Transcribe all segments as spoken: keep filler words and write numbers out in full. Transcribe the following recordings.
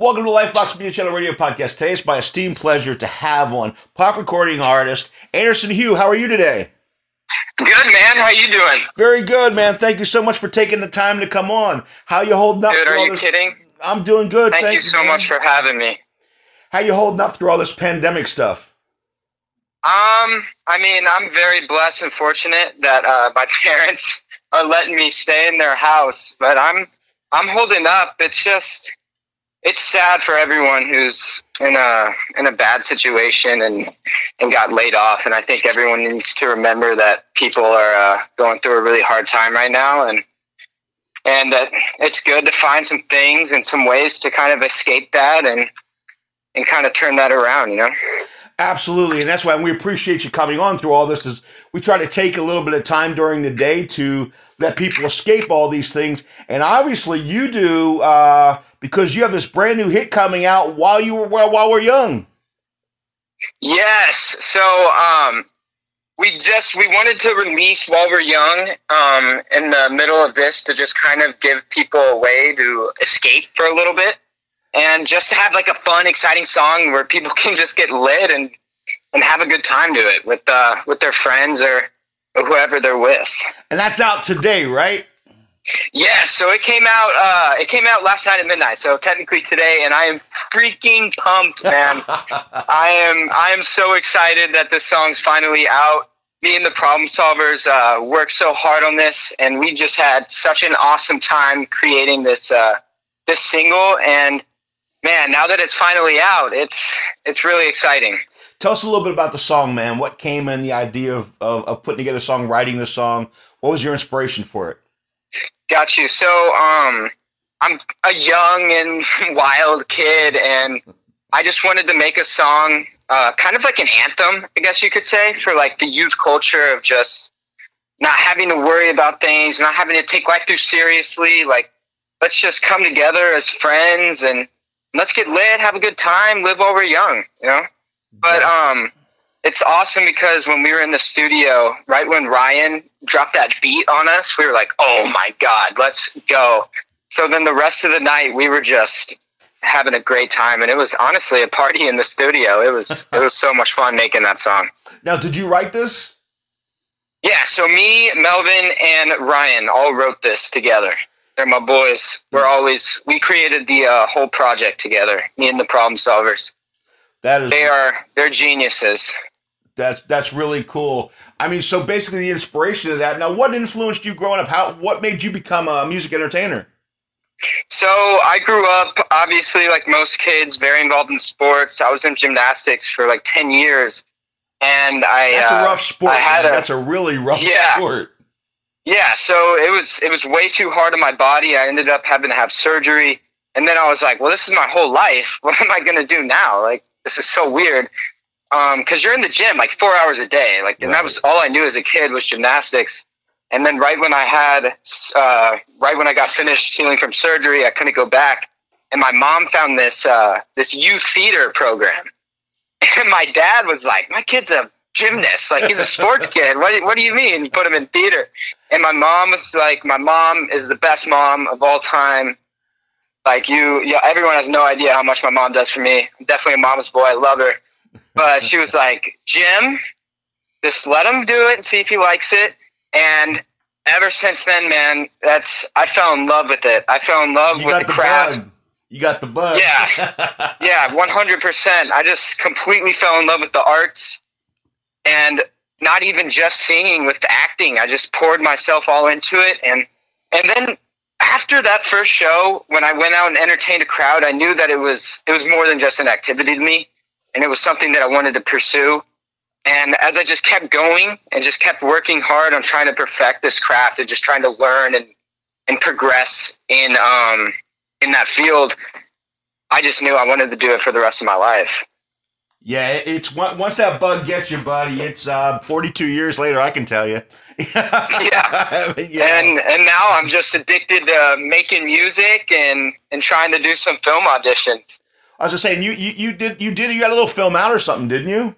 Welcome to LifeLock's Media Channel Radio Podcast. Today it's my esteemed pleasure to have on pop recording artist Andersen Hugh. How are you today? Good, man. How you doing? Very good, man. Thank you so much for taking the time to come on. How you holding up? Dude, through are all you this? kidding? I'm doing good. Thank, Thank you so man. much for having me. How you holding up through all this pandemic stuff? Um, I mean, I'm very blessed and fortunate that uh, my parents are letting me stay in their house, but I'm I'm holding up. It's just it's sad for everyone who's in a in a bad situation and and got laid off, and I think everyone needs to remember that people are uh, going through a really hard time right now, and and uh, it's good to find some things and some ways to kind of escape that and and kind of turn that around, you know. Absolutely, and that's why we appreciate you coming on through all this. Is we try to take a little bit of time during the day to let people escape all these things, and obviously you do uh, because you have this brand new hit coming out while you were while, while we're young. Yes, so um, we just we wanted to release While We're Young um, in the middle of this to just kind of give people a way to escape for a little bit. And just to have like a fun, exciting song where people can just get lit and, and have a good time to it with uh, with their friends or, or whoever they're with. And that's out today, right? Yeah, so it came out uh, it came out last night at midnight, so technically today, and I am freaking pumped, man. I am I am so excited that this song's finally out. Me and the Problem Solvers uh, worked so hard on this, and we just had such an awesome time creating this uh, this single. And man, now that it's finally out, it's it's really exciting. Tell us a little bit about the song, man. What came in the idea of, of, of putting together a song, writing the song? What was your inspiration for it? Got you. So um, I'm a young and wild kid, and I just wanted to make a song uh, kind of like an anthem, I guess you could say, for like the youth culture of just not having to worry about things, not having to take life too seriously. Like, let's just come together as friends and let's get lit, have a good time, live while we're young, you know? But um, it's awesome because when we were in the studio, right when Ryan dropped that beat on us, we were like, oh my God, let's go. So then the rest of the night, we were just having a great time. And it was honestly a party in the studio. It was it was so much fun making that song. Now, did you write this? Yeah, so me, Melvin, and Ryan all wrote this together. They're my boys. We're always, we created the uh, whole project together, me and the Problem Solvers. That is, they are, they're geniuses. That's, that's really cool. I mean, so basically the inspiration of that. Now, what influenced you growing up? How, what made you become a music entertainer? So I grew up, obviously, like most kids, very involved in sports. I was in gymnastics for like ten years. And I, that's a rough sport. Uh, I had a, that's a really rough yeah. sport. Yeah, so it was it was way too hard on my body. I ended up having to have surgery. And then I was like, well, this is my whole life. What am I going to do now? Like, this is so weird. Um, because you're in the gym like four hours a day. Like, and that was all I knew as a kid was gymnastics. And then right when I had, uh, right when I got finished healing from surgery, I couldn't go back. And my mom found this, uh, this youth theater program. And my dad was like, my kid's a gymnast, like he's a sports kid. What, what do you mean you put him in theater? And my mom was like, my mom is the best mom of all time. Like you, yeah, everyone has no idea how much my mom does for me. I'm definitely a mama's boy. I love her. But she was like, Jim, just let him do it and see if he likes it. And ever since then, man, that's I fell in love with it. I fell in love you with the, the craft. Bug. You got the bug. Yeah, yeah, one hundred percent. I just completely fell in love with the arts. And not even just singing, with acting. I just poured myself all into it. And and then after that first show, when I went out and entertained a crowd, I knew that it was it was more than just an activity to me. And it was something that I wanted to pursue. And as I just kept going and just kept working hard on trying to perfect this craft and just trying to learn and, and progress in um in that field, I just knew I wanted to do it for the rest of my life. Yeah, it's once that bug gets you, buddy. It's uh, forty-two years later, I can tell you. yeah. yeah, and and now I'm just addicted to making music and, and trying to do some film auditions. I was just saying, you you you did you did you had a little film out or something, didn't you?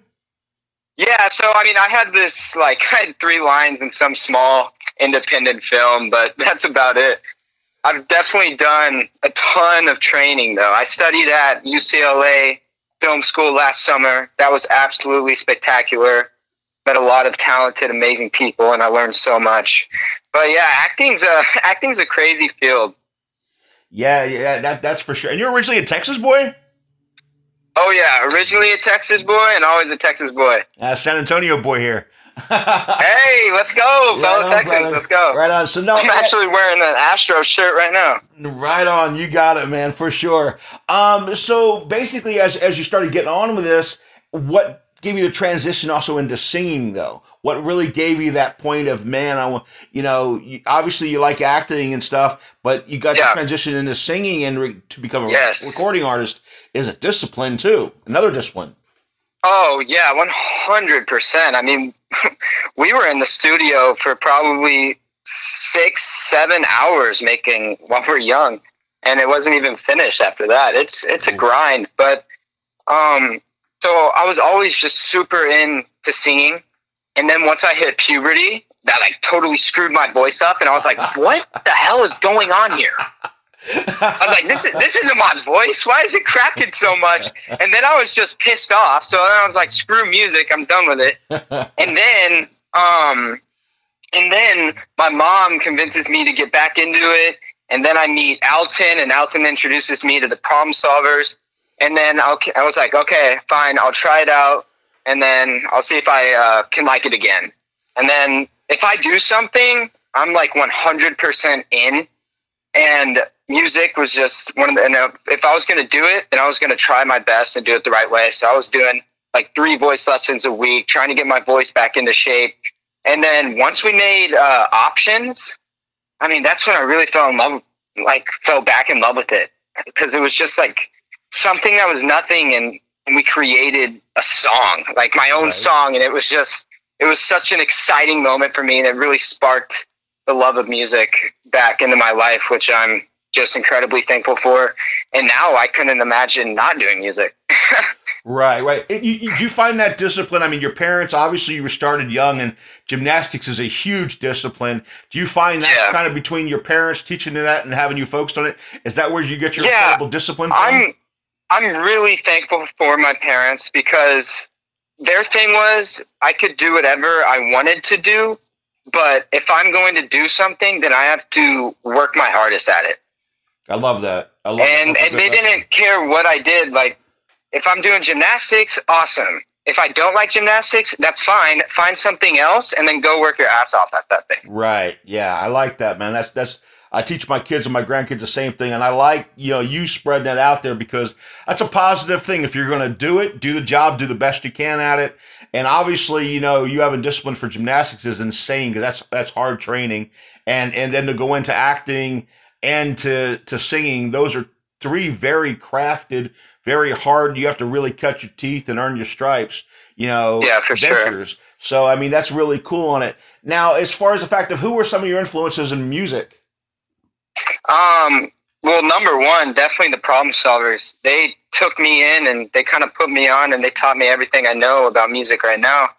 Yeah, so I mean, I had this like I had three lines in some small independent film, but that's about it. I've definitely done a ton of training, though. I studied at U C L A Film School last summer. That was absolutely spectacular. Met a lot of talented, amazing people, and I learned so much. But yeah, acting's a acting's a crazy field. Yeah, yeah, that that's for sure. And you're originally a Texas boy? Oh yeah, originally a Texas boy and always a Texas boy. Uh, San Antonio boy here. Hey, let's go, yeah, fellow no, Texans. Let's go. Right on. So no, I'm actually wearing an Astros shirt right now. Right on. You got it, man, for sure. Um, so basically, as as you started getting on with this, what gave you the transition also into singing, though? What really gave you that point of, man, I, you know, you, obviously you like acting and stuff, but you got yeah. the transition into singing and re, to become a yes. recording artist is a discipline too. Another discipline. Oh yeah, one hundred percent. I mean, we were in the studio for probably six, seven hours making While We're Young, and it wasn't even finished after that. It's it's a grind, but um, so I was always just super into singing, and then once I hit puberty, that like totally screwed my voice up, and I was like, what the hell is going on here? I was like, this, is, this isn't my voice. Why is it cracking so much? And then I was just pissed off. So then I was like, screw music. I'm done with it. And then, um, and then my mom convinces me to get back into it. And then I meet Alton, and Alton introduces me to the Problem Solvers. And then I'll, I was like, okay, fine. I'll try it out. And then I'll see if I uh, can like it again. And then if I do something, I'm like one hundred percent in. And music was just one of the, and if I was going to do it, then I was going to try my best and do it the right way. So I was doing like three voice lessons a week, trying to get my voice back into shape. And then once we made uh, Options, I mean, that's when I really fell in love, like fell back in love with it, because it was just like something that was nothing. And, and we created a song, like my own right. song. And it was just, it was such an exciting moment for me. And it really sparked the love of music back into my life, which I'm just incredibly thankful for. And now I couldn't imagine not doing music. Right, right. You, you, you find that discipline. I mean, your parents, obviously you were started young, and gymnastics is a huge discipline. Do you find that yeah. kind of between your parents teaching you that and having you focused on it? Is that where you get your yeah, incredible discipline from? I'm, I'm really thankful for my parents, because their thing was I could do whatever I wanted to do. But if I'm going to do something, then I have to work my hardest at it. I love that. I love and that. And they lesson. didn't care what I did. Like, if I'm doing gymnastics, awesome. If I don't like gymnastics, that's fine. Find something else and then go work your ass off at that thing. Right. Yeah, I like that, man. That's that's. I teach my kids and my grandkids the same thing. And I like, you know, you spreading that out there, because that's a positive thing. If you're going to do it, do the job, do the best you can at it. And obviously, you know, you having discipline for gymnastics is insane, because that's, that's hard training. And, and then to go into acting and to, to singing, those are three very crafted, very hard. You have to really cut your teeth and earn your stripes, you know, yeah, for ventures. Sure. So, I mean, that's really cool on it. Now, as far as the fact of who were some of your influences in music? Um, well, number one, definitely the Problem Solvers. They took me in and they kind of put me on, and they taught me everything I know about music right now.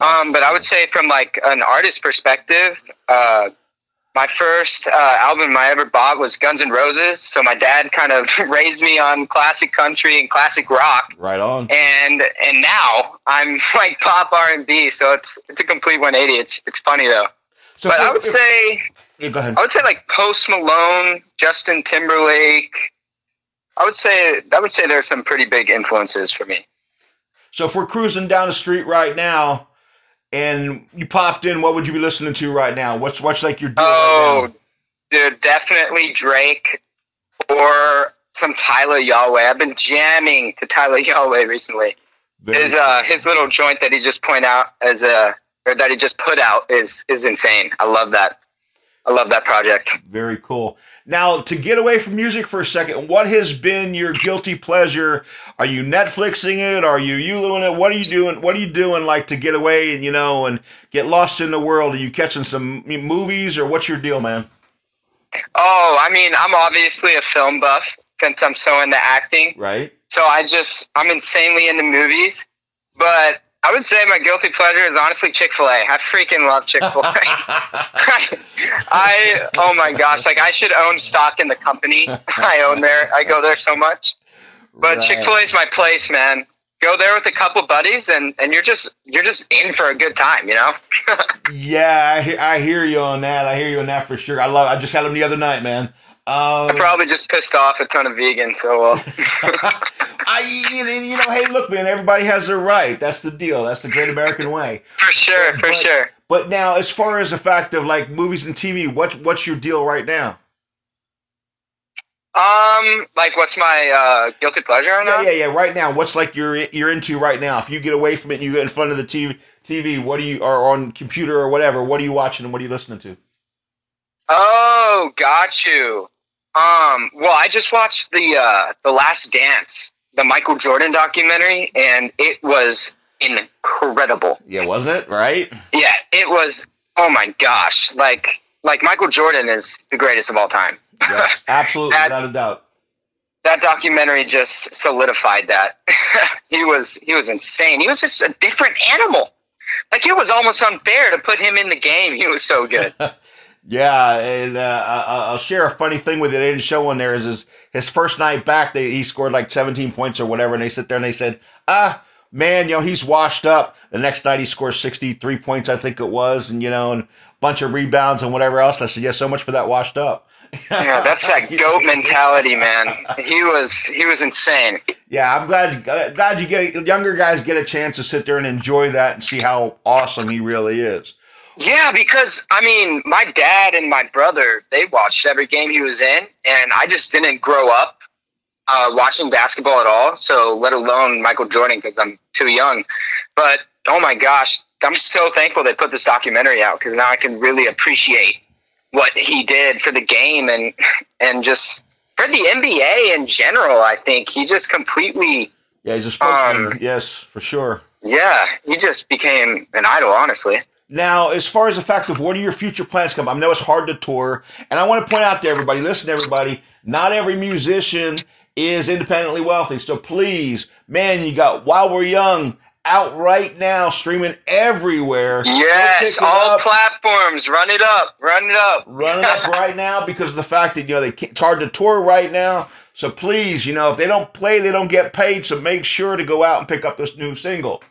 Um, but I would say from like an artist perspective, uh, my first, uh, album I ever bought was Guns N' Roses. So my dad kind of raised me on classic country and classic rock. Right on. And, and now I'm like pop R and B. So it's, it's a complete one eighty. It's, it's funny though. So but I would say, yeah, go ahead. I would say like Post Malone, Justin Timberlake. I would say, I would say there's some pretty big influences for me. So if we're cruising down the street right now and you popped in, what would you be listening to right now? What's, what's like your, oh, right dude, definitely Drake or some Tyla Yaweh. I've been jamming to Tyla Yaweh recently. Very his, uh, his little joint that he just point out as a, or that he just put out is is insane. I love that. I love that project. Very cool. Now, to get away from music for a second, what has been your guilty pleasure? Are you Netflixing it? Are you Huluing it? What are you doing? What are you doing like to get away and, you know, and get lost in the world? Are you catching some movies, or what's your deal, man? Oh, I mean, I'm obviously a film buff since I'm so into acting. Right. So I just, I'm insanely into movies, but I would say my guilty pleasure is honestly Chick-fil-A. I freaking love Chick-fil-A. I, oh my gosh, like I should own stock in the company I own there. I go there so much. But right. Chick-fil-A is my place, man. Go there with a couple buddies and, and you're just you're just in for a good time, you know? Yeah, I, I hear you on that. I hear you on that for sure. I love I just had them the other night, man. Um, I probably just pissed off a ton of vegans, so uh. I and, you know, hey, look, man, everybody has their right. That's the deal. That's the great American way. For sure, but, for but, sure. But now, as far as the fact of like movies and T V, what's what's your deal right now? Um, like, what's my uh, guilty pleasure right yeah, now? Yeah, yeah, yeah. Right now, what's like you're you're into right now? If you get away from it and you get in front of the T V, T V, what do you or on computer or whatever? What are you watching and what are you listening to? Oh, got you. Um, well, I just watched the uh, the Last Dance, the Michael Jordan documentary, and it was incredible. Yeah, wasn't it? Right? Yeah, it was. Oh my gosh! Like, like Michael Jordan is the greatest of all time. Yes, absolutely, that, without a doubt. That documentary just solidified that. he was he was insane. He was just a different animal. Like it was almost unfair to put him in the game. He was so good. Yeah, and uh, I'll share a funny thing with you. They didn't show on there is his, his first night back. They, he scored like seventeen points or whatever, and they sit there and they said, ah, man, you know, he's washed up. The next night he scores sixty-three points, I think it was, and, you know, and a bunch of rebounds and whatever else. And I said, yeah, so much for that washed up. Yeah, that's that goat mentality, man. He was he was insane. Yeah, I'm glad glad you get younger guys get a chance to sit there and enjoy that and see how awesome he really is. Yeah, because, I mean, my dad and my brother, they watched every game he was in, and I just didn't grow up uh, watching basketball at all, so let alone Michael Jordan because I'm too young. But, oh my gosh, I'm so thankful they put this documentary out because now I can really appreciate what he did for the game and and just for the N B A in general. I think he just completely... Yeah, he's a spokesman, um, yes, for sure. Yeah, he just became an idol, honestly. Now, as far as the fact of what are your future plans come, I know it's hard to tour, and I want to point out to everybody, listen, everybody, not every musician is independently wealthy. So please, man, you got While We're Young out right now, streaming everywhere. Yes, all up. platforms. Run it up, run it up, run it up right now because of the fact that you know they can't, it's hard to tour right now. So please, you know, if they don't play, they don't get paid. So make sure to go out and pick up this new single.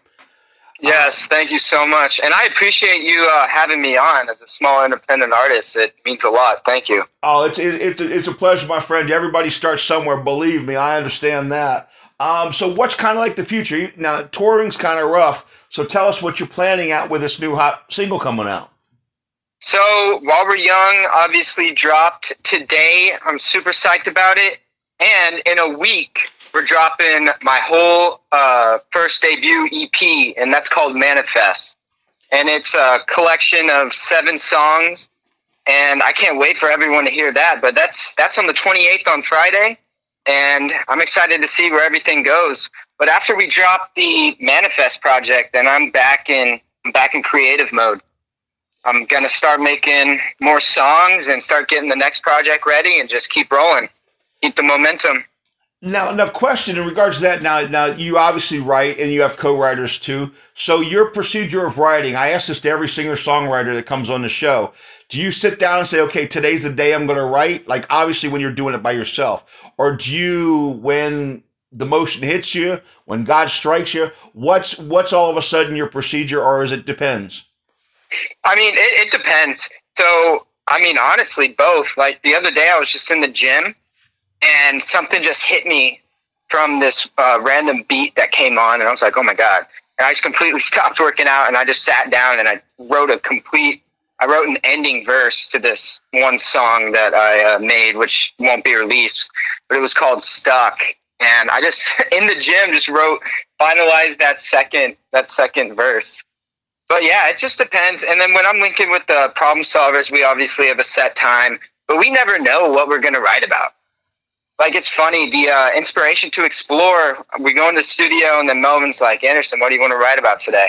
Yes, thank you so much. And I appreciate you uh, having me on as a small independent artist. It means a lot. Thank you. Oh, it's it, it's, a, it's a pleasure, my friend. Everybody starts somewhere. Believe me, I understand that. Um, so what's kind of like the future? Now, touring's kind of rough. So tell us what you're planning out with this new hot single coming out. So While We're Young obviously dropped today. I'm super psyched about it. And in a week... we're dropping my whole uh, first debut E P, and that's called Manifest. And it's a collection of seven songs, and I can't wait for everyone to hear that. But that's that's on the twenty-eighth on Friday, and I'm excited to see where everything goes. But after we drop the Manifest project, then I'm back in I'm back in creative mode. I'm going to start making more songs and start getting the next project ready and just keep rolling, keep the momentum. Now, now, question in regards to that. Now, now you obviously write, and you have co-writers too. So, your procedure of writing. I ask this to every singer-songwriter that comes on the show. Do you sit down and say, "Okay, today's the day I'm going to write"? Like, obviously, when you're doing it by yourself, or do you, when the motion hits you, when God strikes you, what's what's all of a sudden your procedure, or is it depends? I mean, it, it depends. So, I mean, honestly, both. Like the other day, I was just in the gym. And something just hit me from this uh, random beat that came on. And I was like, oh, my God. And I just completely stopped working out. And I just sat down and I wrote a complete – I wrote an ending verse to this one song that I uh, made, which won't be released. But it was called Stuck. And I just – in the gym just wrote – finalized that second that second verse. But, yeah, it just depends. And then when I'm linking with the Problem Solvers, we obviously have a set time. But we never know what we're going to write about. Like, it's funny, the uh, inspiration to explore, we go in the studio, and then Melvin's like, Andersen, what do you want to write about today?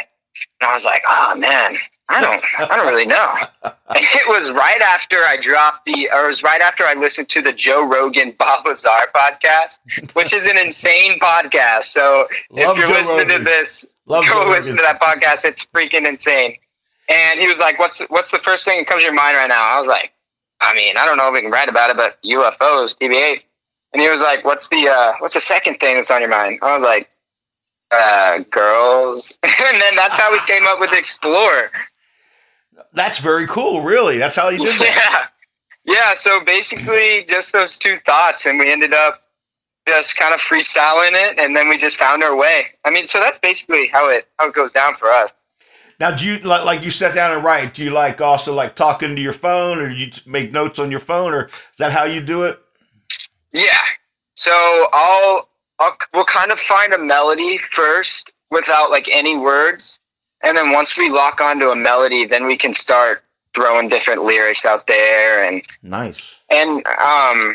And I was like, oh, man, I don't I don't really know. And it was right after I dropped the, or it was right after I listened to the Joe Rogan Bob Lazar podcast, which is an insane podcast. So Love if you're Joe listening Rogan. to this, Love Go listen to that podcast. It's freaking insane. And he was like, what's what's the first thing that comes to your mind right now? I was like, I mean, I don't know if we can write about it, but U F Os, T B H. And he was like, what's the uh, what's the second thing that's on your mind? I was like, uh, girls. And then that's how we came up with Explore. That's very cool, really. That's how you did that. Yeah. Yeah, so basically just those two thoughts, and we ended up just kind of freestyling it, and then we just found our way. I mean, so that's basically how it how it goes down for us. Now, do you like like you sat down and write? Do you like also like talking to your phone, or do you make notes on your phone, or is that how you do it? Yeah. So I'll, I'll we'll kind of find a melody first without like any words, and then once we lock onto a melody, then we can start throwing different lyrics out there. And nice. And um.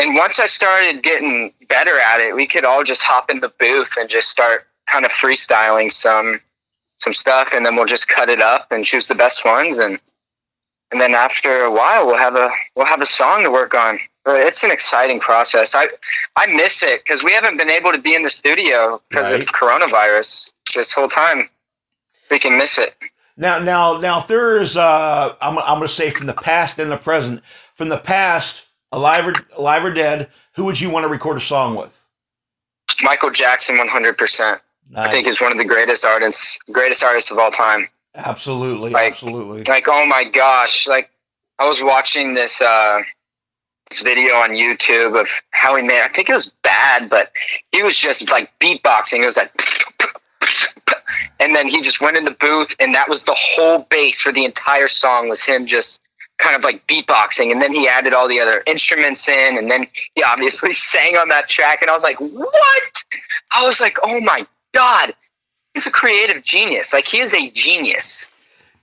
And once I started getting better at it, we could all just hop in the booth and just start kind of freestyling some some stuff, and then we'll just cut it up and choose the best ones, and and then after a while we'll have a we'll have a song to work on. But it's an exciting process. I I miss it because we haven't been able to be in the studio because right. of coronavirus this whole time. We can miss it. Now now now if there is uh I'm I'm gonna say from the past and the present, from the past. Alive or, alive or dead, who would you want to record a song with? Michael Jackson, one hundred percent. Nice. I think he's one of the greatest artists, greatest artists of all time. Absolutely, like, absolutely. Like, oh my gosh. Like, I was watching this uh, this video on YouTube of how he made, I think it was bad, but he was just like beatboxing. It was like, and then he just went in the booth, and that was the whole bass for the entire song was him just kind of like beatboxing, and then he added all the other instruments in, and then he obviously sang on that track, and I was like, what? I was like, oh my God, he's a creative genius. Like, he is a genius.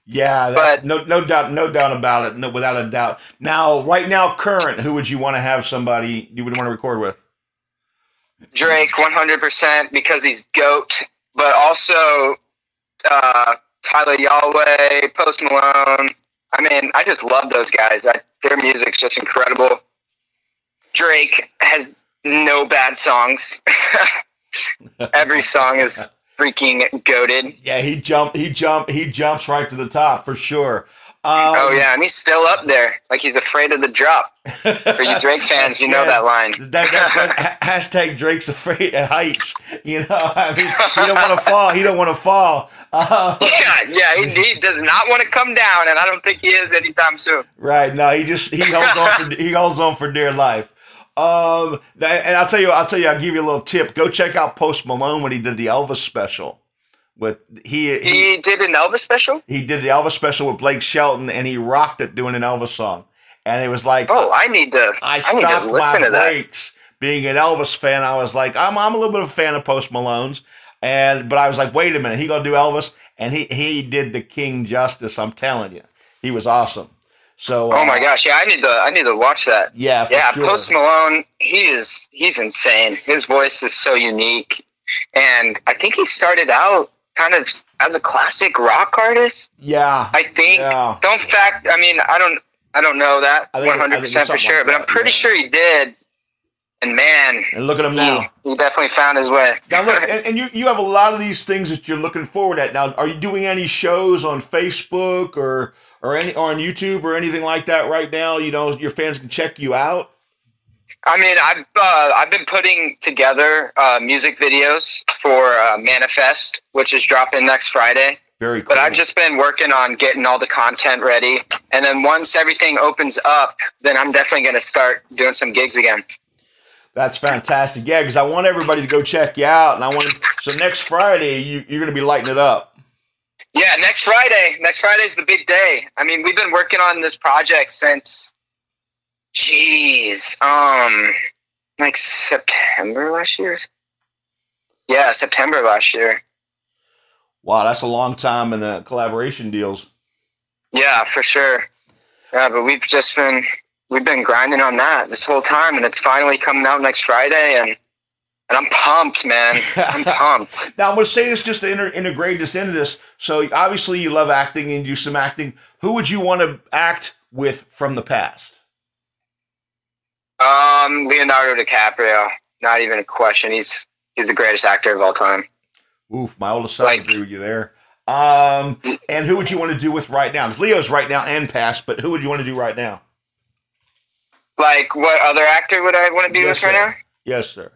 Yeah, but no no doubt no doubt about it, no, without a doubt. Now, right now, current, who would you want to have somebody you would want to record with? Drake, one hundred percent, because he's GOAT, but also uh, Tyla Yaweh, Post Malone. I mean, I just love those guys. I, their music's just incredible. Drake has no bad songs. Every song is freaking goated. Yeah, he jump, he jump, he jumps right to the top for sure. Um, oh yeah, and he's still up there, like he's afraid of the drop. For you Drake fans, you yeah, know that line. that, that, that, hashtag Drake's afraid at heights. You know, I mean, he don't want to fall. He don't want to fall. Uh, yeah, yeah, he, he does not want to come down, and I don't think he is anytime soon. Right? No, he just he holds on. For, he holds on for dear life. Um, and I'll tell you, I'll tell you, I'll give you a little tip. Go check out Post Malone when he did the Elvis special. With he, he he did an Elvis special. He did the Elvis special with Blake Shelton, and he rocked it doing an Elvis song. And it was like, oh, I need to. I stopped I need to listen my to breaks. That. Being an Elvis fan, I was like, I'm I'm a little bit of a fan of Post Malone's, and but I was like, wait a minute, he gonna do Elvis, and he he did the King Justice. I'm telling you, he was awesome. So, oh my uh, gosh, yeah, I need to I need to watch that. Yeah, for yeah. Sure. Post Malone, he is he's insane. His voice is so unique, and I think he started out kind of as a classic rock artist. Yeah. I think yeah. don't fact I mean, I don't I don't know that one hundred percent for sure, like that, but I'm pretty yeah. sure he did. And man, and look at him he, now. He definitely found his way. Now look, and, and you you have a lot of these things that you're looking forward at. Now, are you doing any shows on Facebook or or any or on YouTube or anything like that right now? You know, your fans can check you out. I mean, I've uh, I've been putting together uh, music videos for uh, Manifest, which is dropping next Friday. Very cool. But I've just been working on getting all the content ready, and then once everything opens up, then I'm definitely going to start doing some gigs again. That's fantastic, yeah. Because I want everybody to go check you out, and I want so next Friday you, you're going to be lighting it up. Yeah, next Friday. Next Friday's the big day. I mean, we've been working on this project since. Jeez, um, like September last year? Yeah, September last year. Wow, that's a long time in uh, collaboration deals. Yeah, for sure. Yeah, but we've just been, we've been grinding on that this whole time, and it's finally coming out next Friday, and and I'm pumped, man. I'm pumped. Now, I'm going to say this just to inter- integrate this into this. So, obviously, you love acting and do some acting. Who would you want to act with from the past? Um, Leonardo DiCaprio, not even a question. He's he's the greatest actor of all time. Oof, my oldest son, right. Agree with you there. Um, and who would you want to do with right now? Because Leo's right now and past, but who would you want to do right now? Like, what other actor would I want to do yes, with sir. right now? Yes, sir.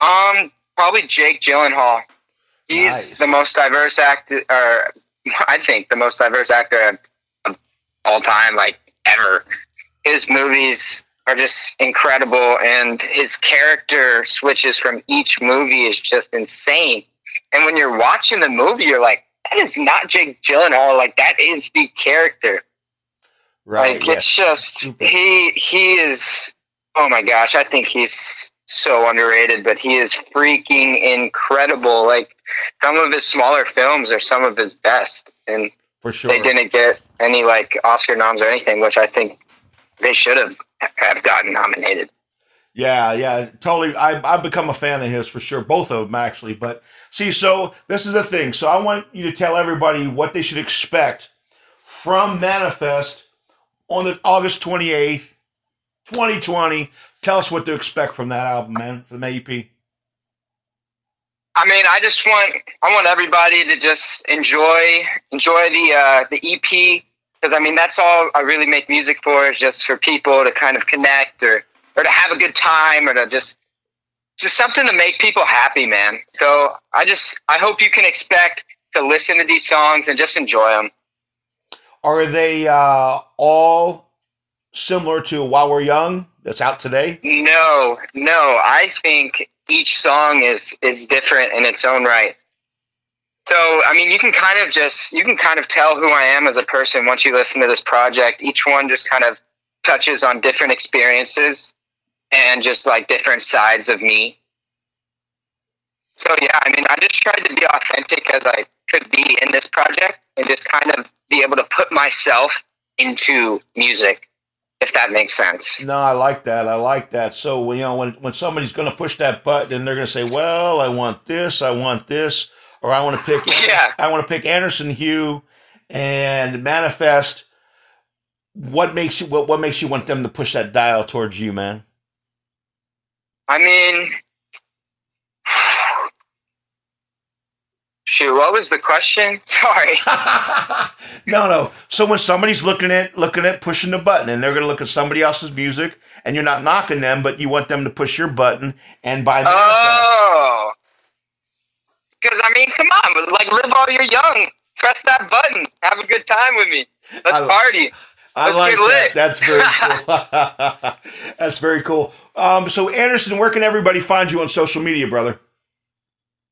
Um, probably Jake Gyllenhaal. He's nice. the most diverse actor, or I think the most diverse actor of all time, like, ever. His movies are just incredible, and his character switches from each movie is just insane. And when you're watching the movie, you're like, that is not Jake Gyllenhaal. Like, that is the character. Right. Like, yeah. It's just, he, he is, oh my gosh, I think he's so underrated, but he is freaking incredible. Like, some of his smaller films are some of his best. And for sure. They didn't get any, like, Oscar noms or anything, which I think they should have, have gotten nominated. Yeah, yeah, totally. I, I've become a fan of his for sure. Both of them, actually. But see, so this is the thing. So I want you to tell everybody what they should expect from Manifest on the August twenty-eighth, twenty twenty. Tell us what to expect from that album, man, from the E P. I mean, I just want I want everybody to just enjoy enjoy the uh, the E P, because I mean that's all I really make music for, is just for people to kind of connect or or to have a good time, or to just just something to make people happy, man. So I just I hope you can expect to listen to these songs and just enjoy them. Are they uh, all similar to While We're Young that's out today? No, no. I think each song is, is different in its own right. So, I mean, you can kind of just, you can kind of tell who I am as a person once you listen to this project. Each one just kind of touches on different experiences and just like different sides of me. So, yeah, I mean, I just tried to be authentic as I could be in this project and just kind of be able to put myself into music, if that makes sense. No, I like that. I like that. So, you know, when, when somebody's going to push that button and they're going to say, well, I want this, I want this, or I want to pick, yeah. I want to pick Andersen Hugh and Manifest. What makes you, what, what makes you want them to push that dial towards you, man? I mean, shoot, what was the question? Sorry. no, no. So when somebody's looking at, looking at pushing the button, and they're going to look at somebody else's music, and you're not knocking them, but you want them to push your button and buy. Oh, because I mean, come on, like, live while you're young. Press that button. Have a good time with me. Let's I, party. I Let's like get lit. That. That's very cool. That's very cool. Um, so Andersen, where can everybody find you on social media, brother?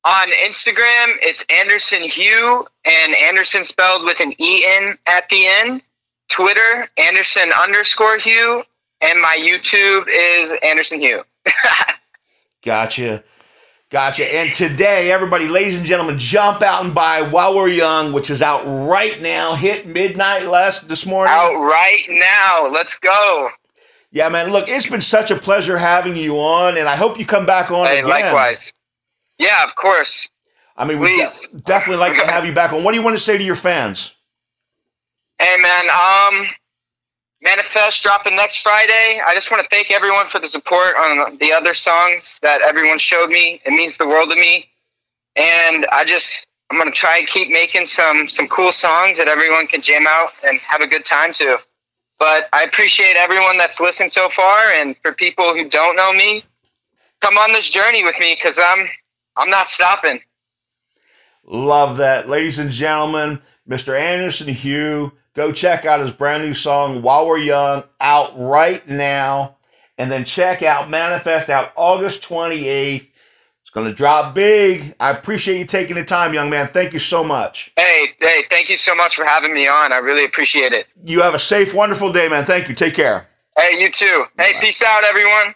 On Instagram, it's Andersen Hugh, and Andersen spelled with an E N at the end. Twitter, Andersen underscore Hugh, and my YouTube is Andersen Hugh. Gotcha. Gotcha. And today, everybody, ladies and gentlemen, jump out and buy While We're Young, which is out right now. Hit midnight last this morning. Out right now. Let's go. Yeah, man. Look, it's been such a pleasure having you on, and I hope you come back on hey, again. Likewise. Yeah, of course. I mean, we de- definitely like to have you back on. What do you want to say to your fans? Hey, man. Um, Manifest dropping next Friday. I just want to thank everyone for the support on the other songs that everyone showed me. It means the world to me. And I just, I'm going to try and keep making some, some cool songs that everyone can jam out and have a good time to. But I appreciate everyone that's listened so far. And for people who don't know me, come on this journey with me, because I'm, I'm not stopping. Love that. Ladies and gentlemen, Mister Andersen Hugh. Go check out his brand new song, While We're Young, out right now. And then check out Manifest, out August twenty-eighth. It's going to drop big. I appreciate you taking the time, young man. Thank you so much. Hey, hey, thank you so much for having me on. I really appreciate it. You have a safe, wonderful day, man. Thank you. Take care. Hey, you too. Hey, Bye. Peace out, everyone.